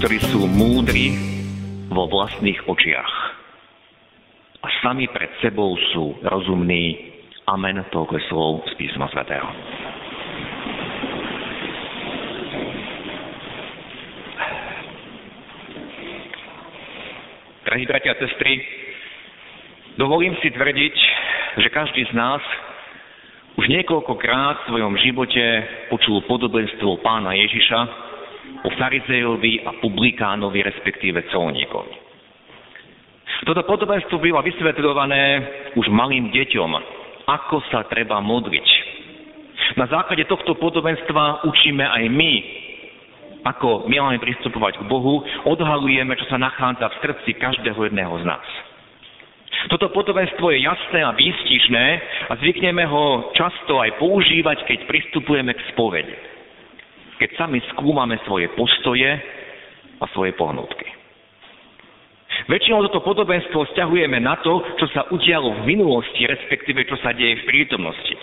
ktorí sú múdri vo vlastných očiach a sami pred sebou sú rozumní. Amen, toľko je slov z Písma svätého. Drahí bratia a sestry, dovolím si tvrdiť, že každý z nás už niekoľkokrát v svojom živote počul podobenstvo pána Ježiša o farizejovi a publikánovi, respektíve colníkovi. Toto podobenstvo bylo vysvetľované už malým deťom, ako sa treba modliť. Na základe tohto podobenstva učíme aj my, ako my máme pristupovať k Bohu, odhalujeme, čo sa nachádza v srdci každého jedného z nás. Toto podobenstvo je jasné a výstižné a zvykneme ho často aj používať, keď pristupujeme k spovedi, keď sami skúmame svoje postoje a svoje pohnutky. Väčšinou toto podobenstvo vzťahujeme na to, čo sa udialo v minulosti, respektíve čo sa deje v prítomnosti.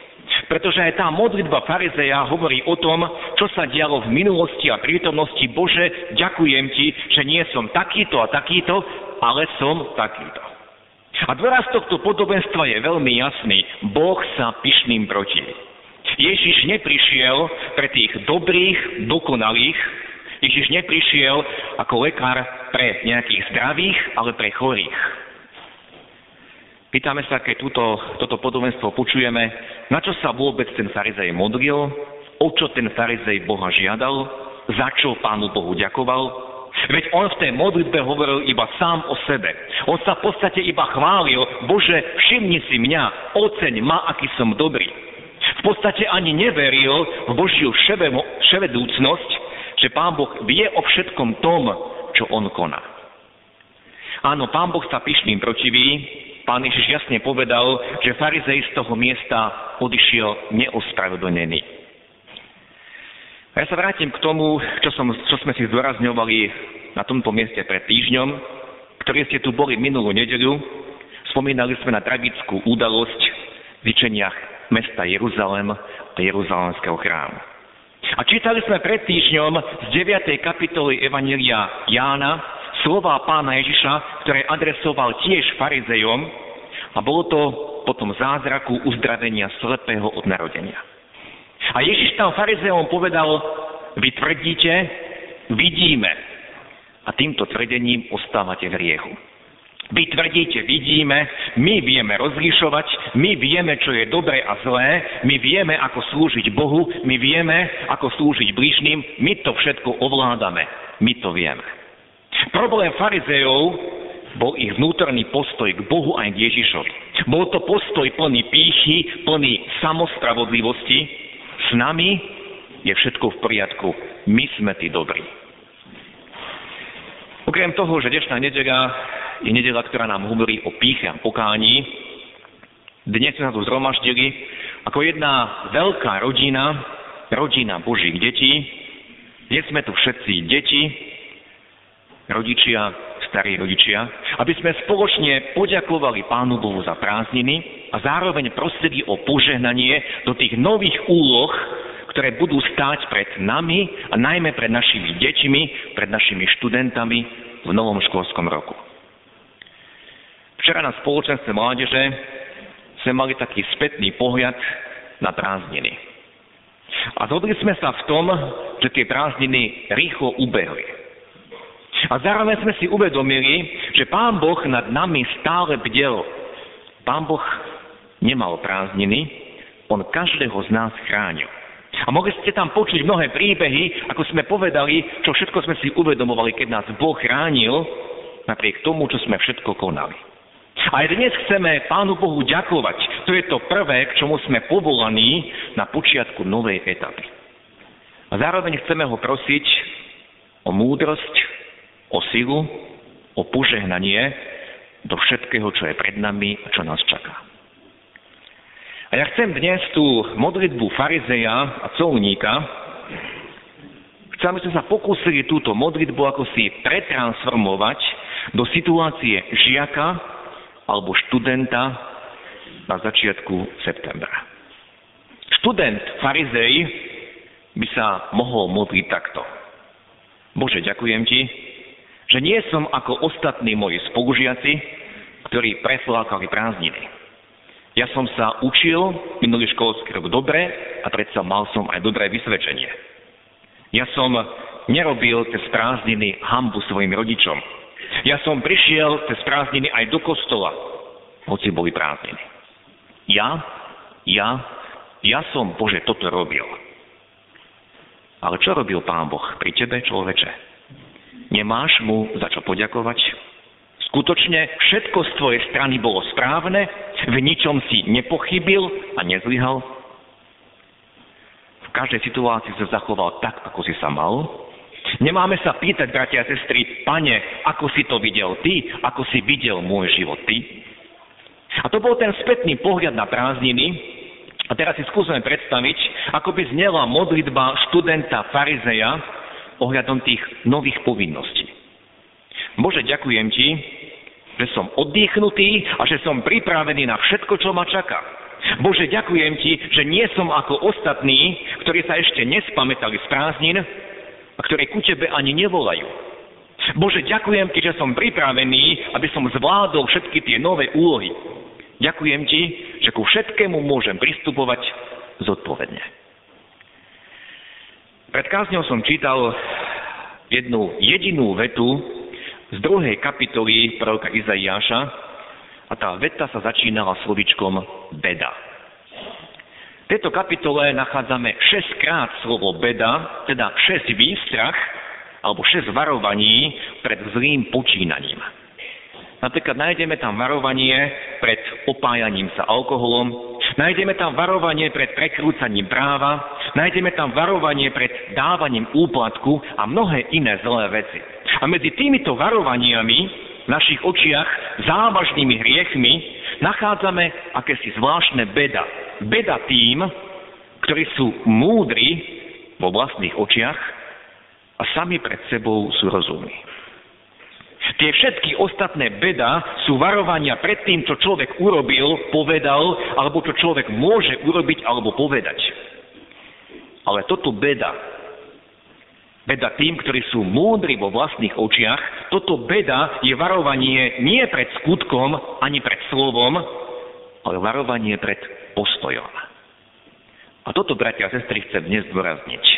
Pretože aj tá modlitba farizeja hovorí o tom, čo sa dialo v minulosti a prítomnosti. Bože, ďakujem Ti, že nie som takýto a takýto, ale som takýto. A dôraz tohto podobenstva je veľmi jasný. Boh sa pyšným protiví. Ježiš neprišiel pre tých dobrých, dokonalých. Ježiš neprišiel ako lekár pre nejakých zdravých, ale pre chorých. Pýtame sa, keď toto podobenstvo počujeme, na čo sa vôbec ten farizej modlil, o čo ten farizej Boha žiadal, za čo Pánu Bohu ďakoval. Veď on v tej modlitbe hovoril iba sám o sebe. On sa v podstate iba chválil: Bože, všimni si mňa, oceň ma, aký som dobrý. V podstate ani neveril v Božiu vševedúcnosť, že Pán Boh vie o všetkom tom, čo on koná. Áno, Pán Boh sa pyšným protiví. Pán Ježiš jasne povedal, že farizej z toho miesta odišiel neospravedlnený. Ja sa vrátim k tomu, čo sme si zdôrazňovali na tomto mieste pred týždňom, ktorí ste tu boli minulú nedeľu. Spomínali sme na tragickú udalosť v zničeniach mesta Jeruzalém a Jeruzalemského chrámu. A čítali sme pred týždňom z 9. kapitoly Evanília Jána slová pána Ježiša, ktoré adresoval tiež farizejom, a bolo to potom zázraku uzdravenia slepého od narodenia. A Ježiš tam farizejom povedal: vy tvrdíte, vidíme, a týmto tvrdením ostávate v hriechu. Vy tvrdíte, vidíme, my vieme rozlišovať, my vieme, čo je dobré a zlé, my vieme, ako slúžiť Bohu, my vieme, ako slúžiť blížnym, my to všetko ovládame, my to vieme. Problém farizejov bol ich vnútorný postoj k Bohu aj k Ježišovi. Bol to postoj plný pýchy, plný samospravodlivosti. S nami je všetko v poriadku, my sme tí dobrí. Okrem toho, že dnešná nedeľa je nedeľa, ktorá nám hovorí o pýche a pokání. Dnes sme sa tu zhromaždili ako jedna veľká rodina, rodina Božích detí. Dnes sme tu všetci deti, rodičia, starí rodičia, aby sme spoločne poďakovali Pánu Bohu za prázdniny a zároveň prosili o požehnanie do tých nových úloh, ktoré budú stáť pred nami a najmä pred našimi deťmi, pred našimi študentami v novom školskom roku. Včera na spoločenstve mládeže sme mali taký spätný pohľad na prázdniny. A zhodli sme sa v tom, že tie prázdniny rýchlo ubehli. A zároveň sme si uvedomili, že Pán Boh nad nami stále bdel. Pán Boh nemal prázdniny, on každého z nás chránil. A mohli ste tam počuť mnohé príbehy, ako sme povedali, čo všetko sme si uvedomovali, keď nás Boh chránil, napriek tomu, čo sme všetko konali. A aj dnes chceme Pánu Bohu ďakovať. To je to prvé, k čomu sme povolaní na počiatku novej etapy. A zároveň chceme ho prosiť o múdrosť, o silu, o požehnanie do všetkého, čo je pred nami a čo nás čaká. A ja chcem dnes tú modlitbu farizeja a colníka, chcem, aby sme sa pokúsili túto modlitbu ako si pretransformovať do situácie žiaka alebo študenta na začiatku septembra. Študent farizej by sa mohol modliť takto. Bože, ďakujem Ti, že nie som ako ostatní moji spolužiaci, ktorí preflákali prázdniny. Ja som sa učil minulý školský rok dobre a predsa mal som aj dobré vysvedčenie. Ja som nerobil cez prázdniny hanbu svojim rodičom. Ja som prišiel cez prázdniny aj do kostola, hoci boli prázdniny. Ja som, Bože, toto robil. Ale čo robil Pán Boh pri tebe, človeče? Nemáš mu za čo poďakovať? Skutočne všetko z tvojej strany bolo správne, v ničom si nepochybil a nezlyhal. V každej situácii sa zachoval tak, ako si sa mal. Nemáme sa pýtať, bratia a sestry, Pane, ako si to videl ty, ako si videl môj život ty. A to bol ten spätný pohľad na prázdniny. A teraz si skúsme predstaviť, ako by znela modlitba študenta farizeja ohľadom tých nových povinností. Bože, ďakujem Ti, že som oddychnutý a že som pripravený na všetko, čo ma čaká. Bože, ďakujem Ti, že nie som ako ostatní, ktorí sa ešte nespamätali z prázdnin a ktorí ku Tebe ani nevolajú. Bože, ďakujem Ti, že som pripravený, aby som zvládol všetky tie nové úlohy. Ďakujem Ti, že ku všetkému môžem pristupovať zodpovedne. Pred kázňou som čítal jednu jedinú vetu z 2. kapitoly proroka Izaiáša a tá veta sa začínala slovičkom beda. V tejto kapitole nachádzame 6-krát slovo beda, teda 6 výstrach alebo 6 varovaní pred zlým počínaním. Napríklad nájdeme tam varovanie pred opájaním sa alkoholom, nájdeme tam varovanie pred prekrúcaním práva, nájdeme tam varovanie pred dávaním úplatku a mnohé iné zlé veci. A medzi týmito varovaniami v našich očiach závažnými hriechmi nachádzame akési zvláštne beda. Beda tým, ktorí sú múdri vo vlastných očiach a sami pred sebou sú rozumní. Tie všetky ostatné beda sú varovania pred tým, čo človek urobil, povedal, alebo čo človek môže urobiť alebo povedať. Ale toto beda, beda tým, ktorí sú múdri vo vlastných očiach, toto beda je varovanie nie pred skutkom ani pred slovom, ale varovanie pred postojom. A toto, bratia a sestry, chcem dnes zdôrazniť.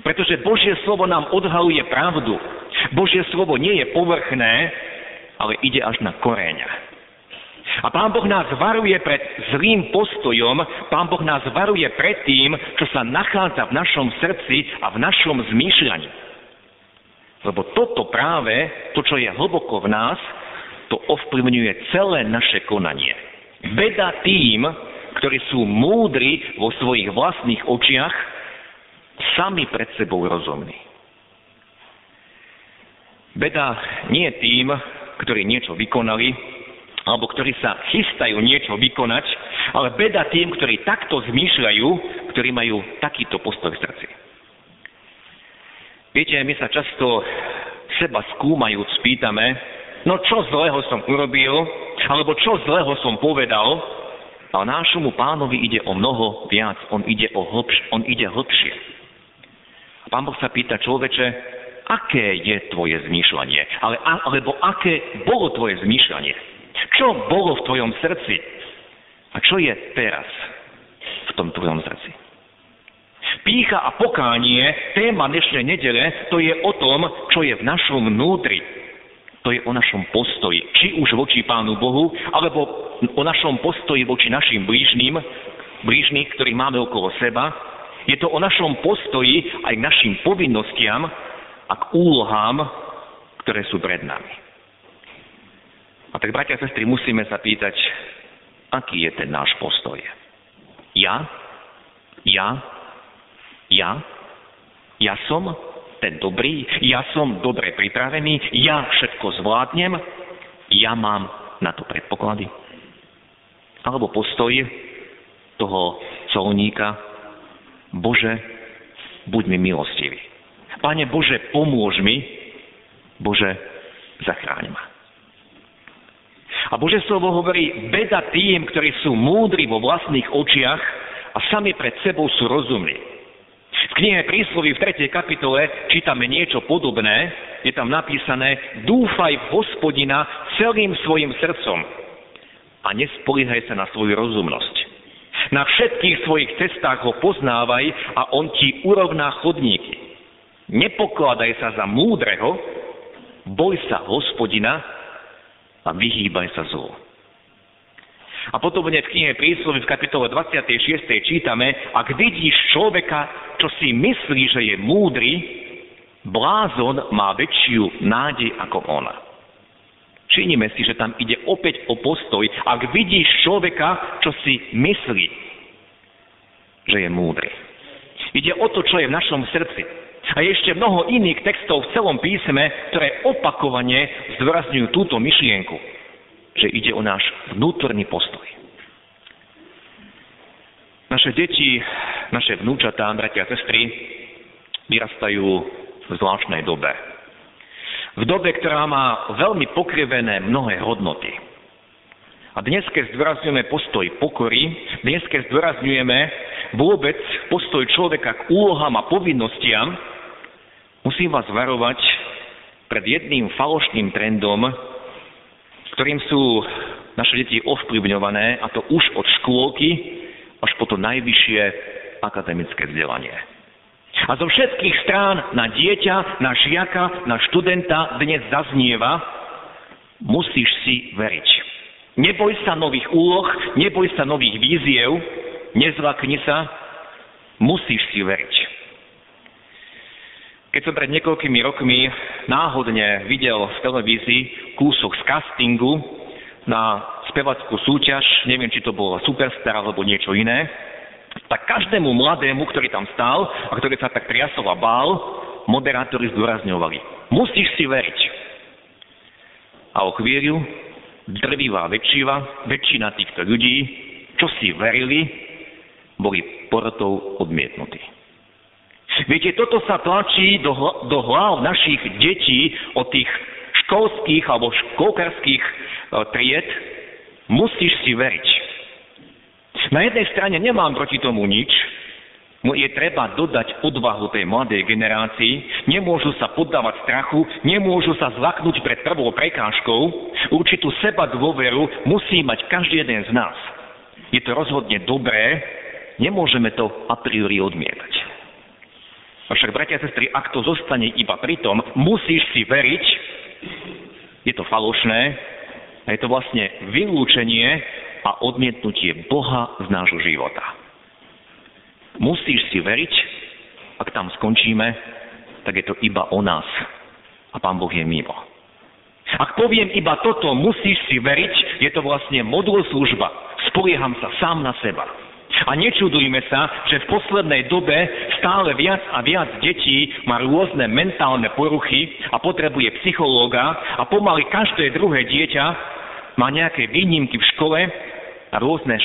Pretože Božie slovo nám odhaluje pravdu. Božie slovo nie je povrchné, ale ide až na koreň. A Pán Boh nás varuje pred zlým postojom, Pán Boh nás varuje pred tým, čo sa nachádza v našom srdci a v našom zmýšľaní. Lebo toto práve, to, čo je hlboko v nás, to ovplyvňuje celé naše konanie. Beda tým, ktorí sú múdri vo svojich vlastných očiach, sami pred sebou rozumní. Beda nie je tým, ktorí niečo vykonali, alebo ktorí sa chystajú niečo vykonať, ale beda tým, ktorí takto zmýšľajú, ktorí majú takýto postoj v srdci. Viete, my sa často seba skúmajúc pýtame, no čo zlého som urobil, alebo čo zlého som povedal, ale nášmu Pánovi ide o mnoho viac, on ide hlbšie. Pán Boh sa pýta, človeče, aké je tvoje zmýšľanie? Alebo aké bolo tvoje zmýšľanie? Čo bolo v tvojom srdci? A čo je teraz v tom tvojom srdci? Pýcha a pokánie, téma dnešnej nedele, to je o tom, čo je v našom vnútri. To je o našom postoji, či už voči Pánu Bohu, alebo o našom postoji voči našim blížnym, ktorých máme okolo seba. Je to o našom postoji aj k našim povinnostiam a k úlohám, ktoré sú pred nami. A tak, bratia a sestry, musíme sa pýtať, aký je ten náš postoj. Ja som, ten dobrý, ja som dobre pripravený, ja všetko zvládnem, ja mám na to predpoklady. Alebo postoj toho colníka: Bože, buď mi milostivý. Pane Bože, pomôž mi. Bože, zachráň ma. A Božie slovo hovorí: beda tým, ktorí sú múdri vo vlastných očiach a sami pred sebou sú rozumní. V knihe Príslovy v 3. kapitole čítame niečo podobné. Je tam napísané: dúfaj v Hospodina celým svojim srdcom a nespoliehaj sa na svoju rozumnosť. Na všetkých svojich cestách ho poznávaj a on ti urovná chodníky. Nepokladaj sa za múdreho, boj sa Hospodina a vyhýbaj sa zlu. A podobne v knihe Príslovy v kapitole 26. čítame: ak vidíš človeka, čo si myslí, že je múdry, blázon má väčšiu nádej ako ona. Činíme si, že tam ide opäť o postoj: ak vidíš človeka, čo si myslí, že je múdry. Ide o to, čo je v našom srdci. A ešte mnoho iných textov v celom písme, ktoré opakovane zdôrazňujú túto myšlienku, že ide o náš vnútorný postoj. Naše deti, naše vnúčatá, bratia a sestry, vyrastajú v zvláštnej dobe. V dobe, ktorá má veľmi pokrivené mnohé hodnoty. A dnes, keď zdôrazňujeme postoj pokory, dnes, keď zdôrazňujeme vôbec postoj človeka k úlohám a povinnostiam, musím vás varovať pred jedným falošným trendom, ktorým sú naše deti ovplyvňované, a to už od škôlky až po to najvyššie akademické vzdelanie. A zo všetkých strán na dieťa, na žiaka, na študenta dnes zaznieva: musíš si veriť. Neboj sa nových úloh, neboj sa nových víziev, nezlakni sa, musíš si veriť. Keď som pred niekoľkými rokmi náhodne videl v televízii kúsok z castingu na spevackú súťaž, neviem, či to bola Superstar alebo niečo iné, tak každému mladému, ktorý tam stál a ktorý sa tak triasol a bál, moderátori zdôrazňovali: musíš si veriť. A o chvíľu drvivá väčšina týchto ľudí, čo si verili, boli porotou odmietnutí. Viete, toto sa tlačí do hlav našich detí od tých školských alebo školkarských tried: musíš si veriť. Na jednej strane nemám proti tomu nič, je treba dodať odvahu tej mladej generácii, nemôžu sa poddávať strachu, nemôžu sa zlaknúť pred prvou prekážkou, určitú seba dôveru musí mať každý jeden z nás. Je to rozhodne dobré, nemôžeme to a priori odmietať. Však, bratia a sestry, ak to zostane iba pri tom, musíš si veriť, je to falošné a je to vlastne vylúčenie a odmietnutie Boha z nášho života. Musíš si veriť, ak tam skončíme, tak je to iba o nás a Pán Boh je mimo. Ak poviem iba toto, musíš si veriť, je to vlastne modloslužba, spolieham sa sám na seba. A nečudujme sa, že v poslednej dobe stále viac a viac detí má rôzne mentálne poruchy a potrebuje psychológa a pomaly každé druhé dieťa má nejaké výnimky v škole a rôzne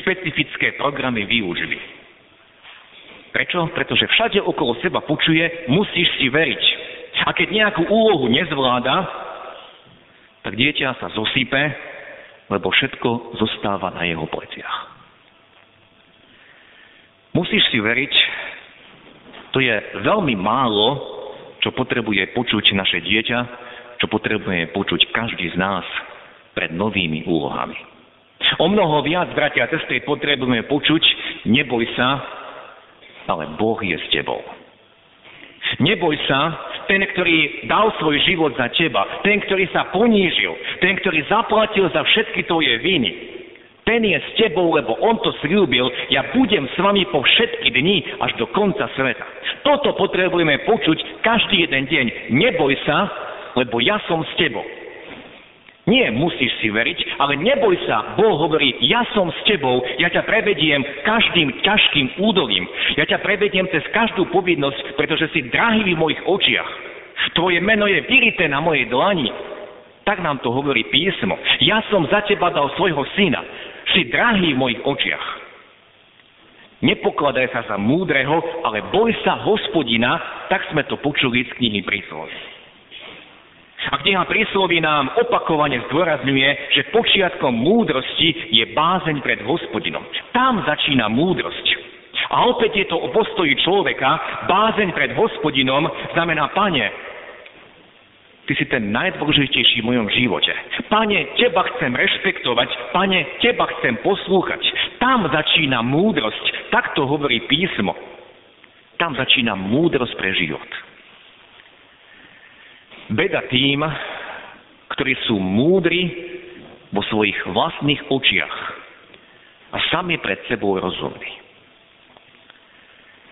špecifické programy výučby. Prečo? Pretože všade okolo seba počuje: musíš si veriť. A keď nejakú úlohu nezvláda, tak dieťa sa zosype, lebo všetko zostáva na jeho pleciach. Musíš si veriť, to je veľmi málo, čo potrebuje počuť naše dieťa, čo potrebuje počuť každý z nás pred novými úlohami. O mnoho viac, bratia a sestry, potrebujeme počuť: neboj sa, ale Boh je s tebou. Neboj sa, ten, ktorý dal svoj život za teba, ten, ktorý sa ponížil, ten, ktorý zaplatil za všetky tvoje viny, ten je s tebou, lebo on to sľúbil: ja budem s vami po všetky dni až do konca sveta. Toto potrebujeme počuť každý jeden deň. Neboj sa, lebo ja som s tebou. Nie, musíš si veriť, ale neboj sa. Boh hovorí, ja som s tebou, ja ťa prevediem každým ťažkým údolím. Ja ťa prevediem cez každú povinnosť, pretože si drahý v mojich očiach. Tvoje meno je vyrité na mojej dlani. Tak nám to hovorí písmo. Ja som za teba dal svojho syna. Si drahý v mojich očiach. Nepokladaj sa za múdreho, ale boj sa Hospodina, tak sme to počuli z knihy Príslovy. A kniha Príslovy nám opakovane zdôrazňuje, že počiatkom múdrosti je bázeň pred Hospodinom. Tam začína múdrosť. A opäť je to o postoji človeka. Bázeň pred Hospodinom znamená, Pane, Ty si ten najdôležitejší v mojom živote. Pane, Teba chcem rešpektovať. Pane, Teba chcem poslúchať. Tam začína múdrosť. Tak to hovorí písmo. Tam začína múdrosť pre život. Beda tým, ktorí sú múdri vo svojich vlastných očiach a sami pred sebou rozumní.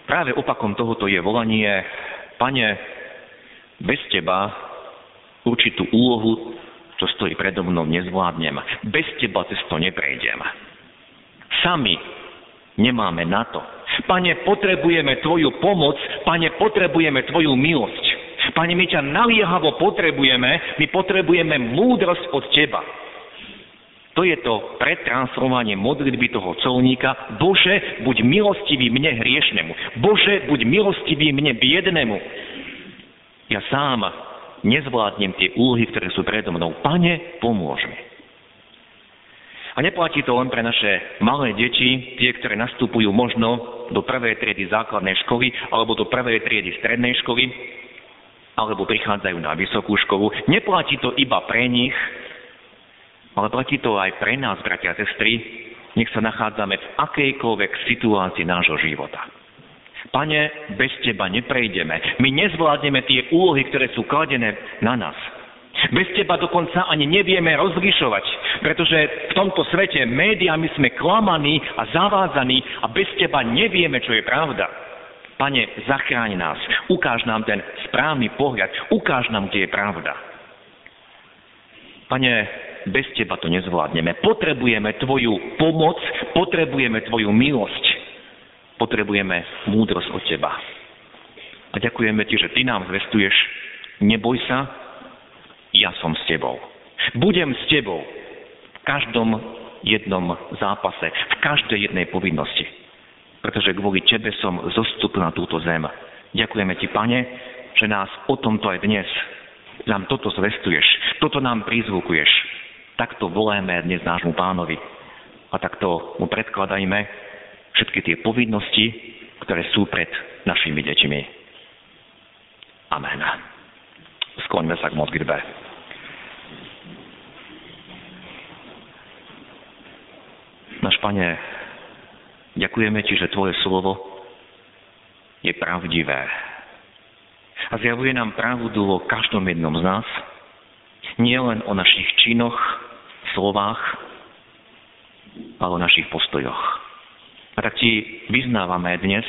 Práve opakom tohoto je volanie, Pane, bez Teba určitú úlohu, čo stojí predo mnou, nezvládnem. Bez Teba cez to neprejdem. Sami nemáme na to. Pane, potrebujeme Tvoju pomoc, Pane, potrebujeme Tvoju milosť. Pane, my ťa naliehavo potrebujeme, my potrebujeme múdrosť od Teba. To je to pretransformovanie modlitby toho colníka. Bože, buď milostivý mne hriešnemu. Bože, buď milostivý mne biednemu. Ja sám nezvládnem tie úlohy, ktoré sú predo mnou. Pane, pomôž mi. A neplatí to len pre naše malé deti, tie, ktoré nastupujú možno do prvej triedy základnej školy alebo do prvej triedy strednej školy, alebo prichádzajú na vysokú školu. Neplatí to iba pre nich, ale platí to aj pre nás, bratia a sestry, nech sa nachádzame v akejkoľvek situácii nášho života. Pane, bez Teba neprejdeme. My nezvládneme tie úlohy, ktoré sú kladené na nás. Bez Teba dokonca ani nevieme rozlišovať, pretože v tomto svete médiami sme klamaní a zavádzaní a bez Teba nevieme, čo je pravda. Pane, zachráň nás, ukáž nám ten správny pohľad, ukáž nám, kde je pravda. Pane, bez Teba to nezvládneme. Potrebujeme Tvoju pomoc, potrebujeme Tvoju milosť, potrebujeme múdrosť od Teba. A ďakujeme Ti, že Ty nám zvestuješ, neboj sa, ja som s Tebou. Budem s Tebou v každom jednom zápase, v každej jednej povinnosti. Pretože kvôli Tebe som zostúpil na túto zem. Ďakujeme Ti, Pane, že nás o tomto aj dnes, nám toto zvestuješ, toto nám prizvukuješ. Takto voláme dnes nášmu Pánovi. A takto mu predkladajme všetky tie povinnosti, ktoré sú pred našimi deťmi. Amen. Skloňme sa k modlitbe. Náš Pane, ďakujeme Ti, že Tvoje slovo je pravdivé a zjavuje nám pravdu o každom jednom z nás, nielen o našich činoch, slovách, ale o našich postojoch. A tak Ti vyznávame dnes,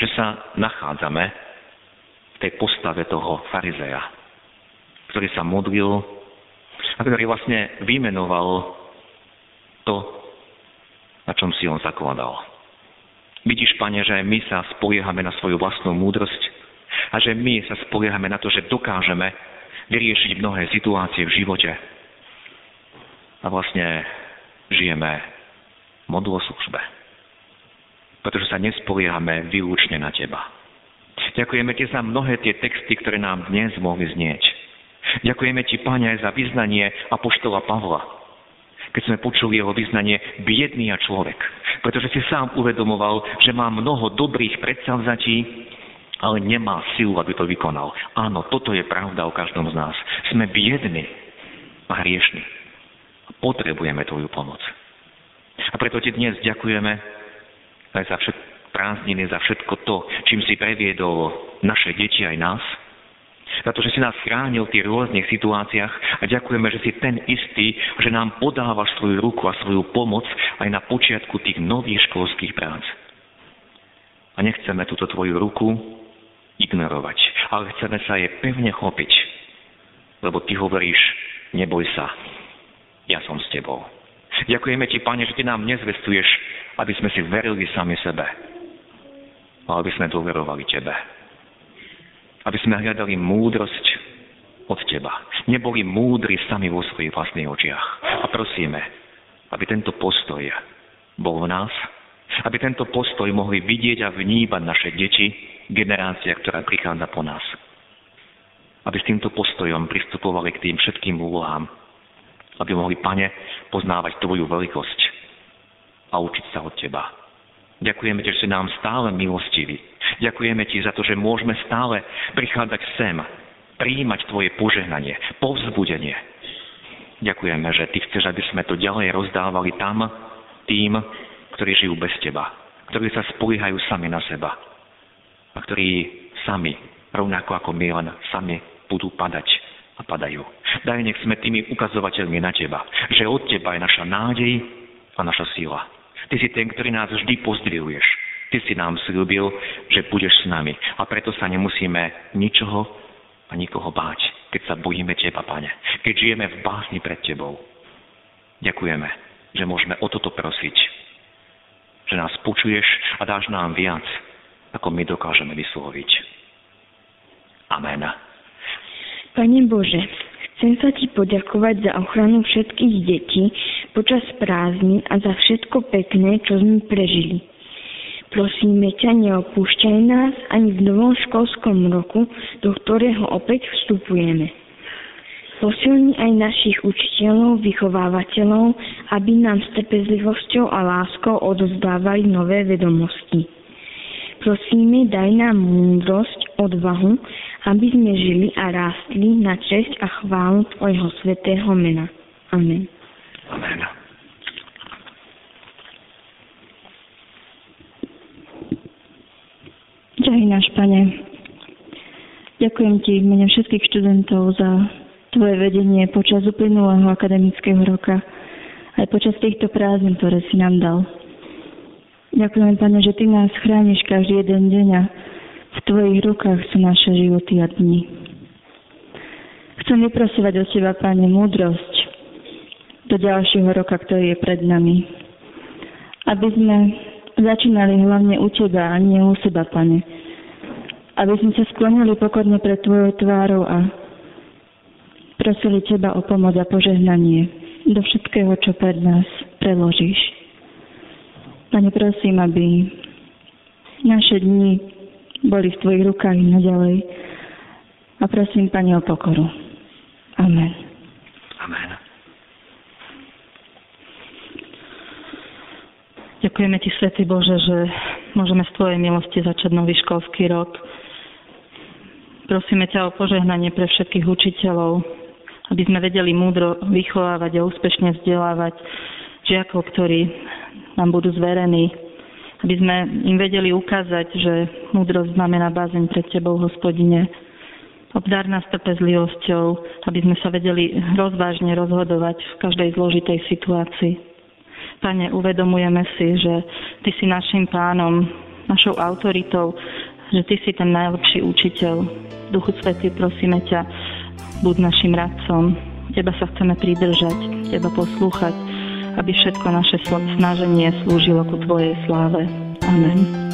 že sa nachádzame v tej postave toho farizeja, ktorý sa modlil a ktorý vlastne vymenoval to, na čom si on zakladal. Vidíš, Pane, že my sa spoliehame na svoju vlastnú múdrosť a že my sa spoliehame na to, že dokážeme vyriešiť mnohé situácie v živote. A vlastne žijeme v modloslužbe, pretože sa nespoliehame výlučne na Teba. Ďakujeme Ti za mnohé tie texty, ktoré nám dnes mohli znieť. Ďakujeme Ti, Pane, za vyznanie apoštola Pavla, keď sme počuli jeho vyznanie biedný a človek. Pretože si sám uvedomoval, že má mnoho dobrých predsavzatí, ale nemá silu, aby to vykonal. Áno, toto je pravda o každom z nás. Sme biední a hriešni. Potrebujeme Tvoju pomoc. A preto Ti dnes ďakujeme aj za prázdniny, za všetko to, čím si previedol naše deti aj nás. Za to, že si nás chránil v tých rôznych situáciách a ďakujeme, že si ten istý, že nám podávaš svoju ruku a svoju pomoc aj na počiatku tých nových školských prác. A nechceme túto Tvoju ruku ignorovať, ale chceme sa jej pevne chopiť, lebo Ty hovoríš, neboj sa, ja som s tebou. Ďakujeme ti, Pane, že ty nám nezvestuješ, aby sme si verili sami sebe, ale aby sme dôverovali tebe. Aby sme hľadali múdrosť od teba. Neboli múdri sami vo svojich vlastných očiach. A prosíme, aby tento postoj bol v nás, aby tento postoj mohli vidieť a vnímať naše deti, generácia, ktorá prichádza po nás. Aby s týmto postojom pristupovali k tým všetkým úlohám, aby mohli, Pane, poznávať tvoju veľkosť a učiť sa od teba. Ďakujeme ti, že si nám stále milostivý. Ďakujeme ti za to, že môžeme stále prichádzať sem, prijímať tvoje požehnanie, povzbudenie. Ďakujeme, že ty chceš, aby sme to ďalej rozdávali tam, tým, ktorí žijú bez teba, ktorí sa spoliehajú sami na seba a ktorí sami, rovnako ako my, len sami budú padať a padajú. Daj, nech sme tými ukazovateľmi na teba, že od teba je naša nádej a naša síla. Ty si ten, ktorý nás vždy pozdrihuješ. Ty si nám sľúbil, že budeš s nami. A preto sa nemusíme ničoho a nikoho báť, keď sa bojíme teba, Pane. Keď žijeme v básni pred tebou. Ďakujeme, že môžeme o toto prosiť. Že nás počuješ a dáš nám viac, ako my dokážeme vysloviť. Amen. Pane Bože, chcem sa ti poďakovať za ochranu všetkých detí počas prázdnin a za všetko pekné, čo sme prežili. Prosíme ťa, neopúšťaj nás ani v novom školskom roku, do ktorého opäť vstupujeme. Posilni aj našich učiteľov, vychovávateľov, aby nám s trpezlivosťou a láskou odovzdávali nové vedomosti. Prosíme, daj nám múdrosť, odvahu, aby sme žili a rástli na česť a chválu tvojho svätého mena. Amen. Amen. Ďaj náš, Pane. Ďakujem ti v mene všetkých študentov za tvoje vedenie počas uplynulého akademického roka, aj počas týchto prázdnin, ktoré si nám dal. Ďakujem, Pane, že ty nás chrániš každý jeden deň a v tvojich rukách sú naše životy a dni. Chcem vyprosovať od teba, Pane, múdrosť do ďalšieho roka, ktorý je pred nami. Aby sme začínali hlavne u teba a nie u seba, Pane. Aby sme sa sklonili pokorne pred tvojou tvárou a prosili teba o pomoc a požehnanie do všetkého, čo pred nás preložíš. Pane, prosím, aby naše dni boli v tvojich rukách naďalej. A prosím, Pane, o pokoru. Amen. Amen. Ďakujeme ti, Svätý Bože, že môžeme z tvojej milosti začať nový školský rok. Prosíme ťa o požehnanie pre všetkých učiteľov, aby sme vedeli múdro vychovávať a úspešne vzdelávať žiakov, ktorí nám budú zverení, aby sme im vedeli ukázať, že múdrosť znamená bázeň pred tebou, Hospodine. Obdár nás trpezlivosťou, aby sme sa vedeli rozvážne rozhodovať v každej zložitej situácii. Pane, uvedomujeme si, že ty si našim Pánom, našou autoritou, že ty si ten najlepší učiteľ. Duchu Svätý, prosíme ťa, buď našim radcom. Teba sa chceme pridržať, teba poslúchať, aby všetko naše snaženie slúžilo ku tvojej sláve. Amen.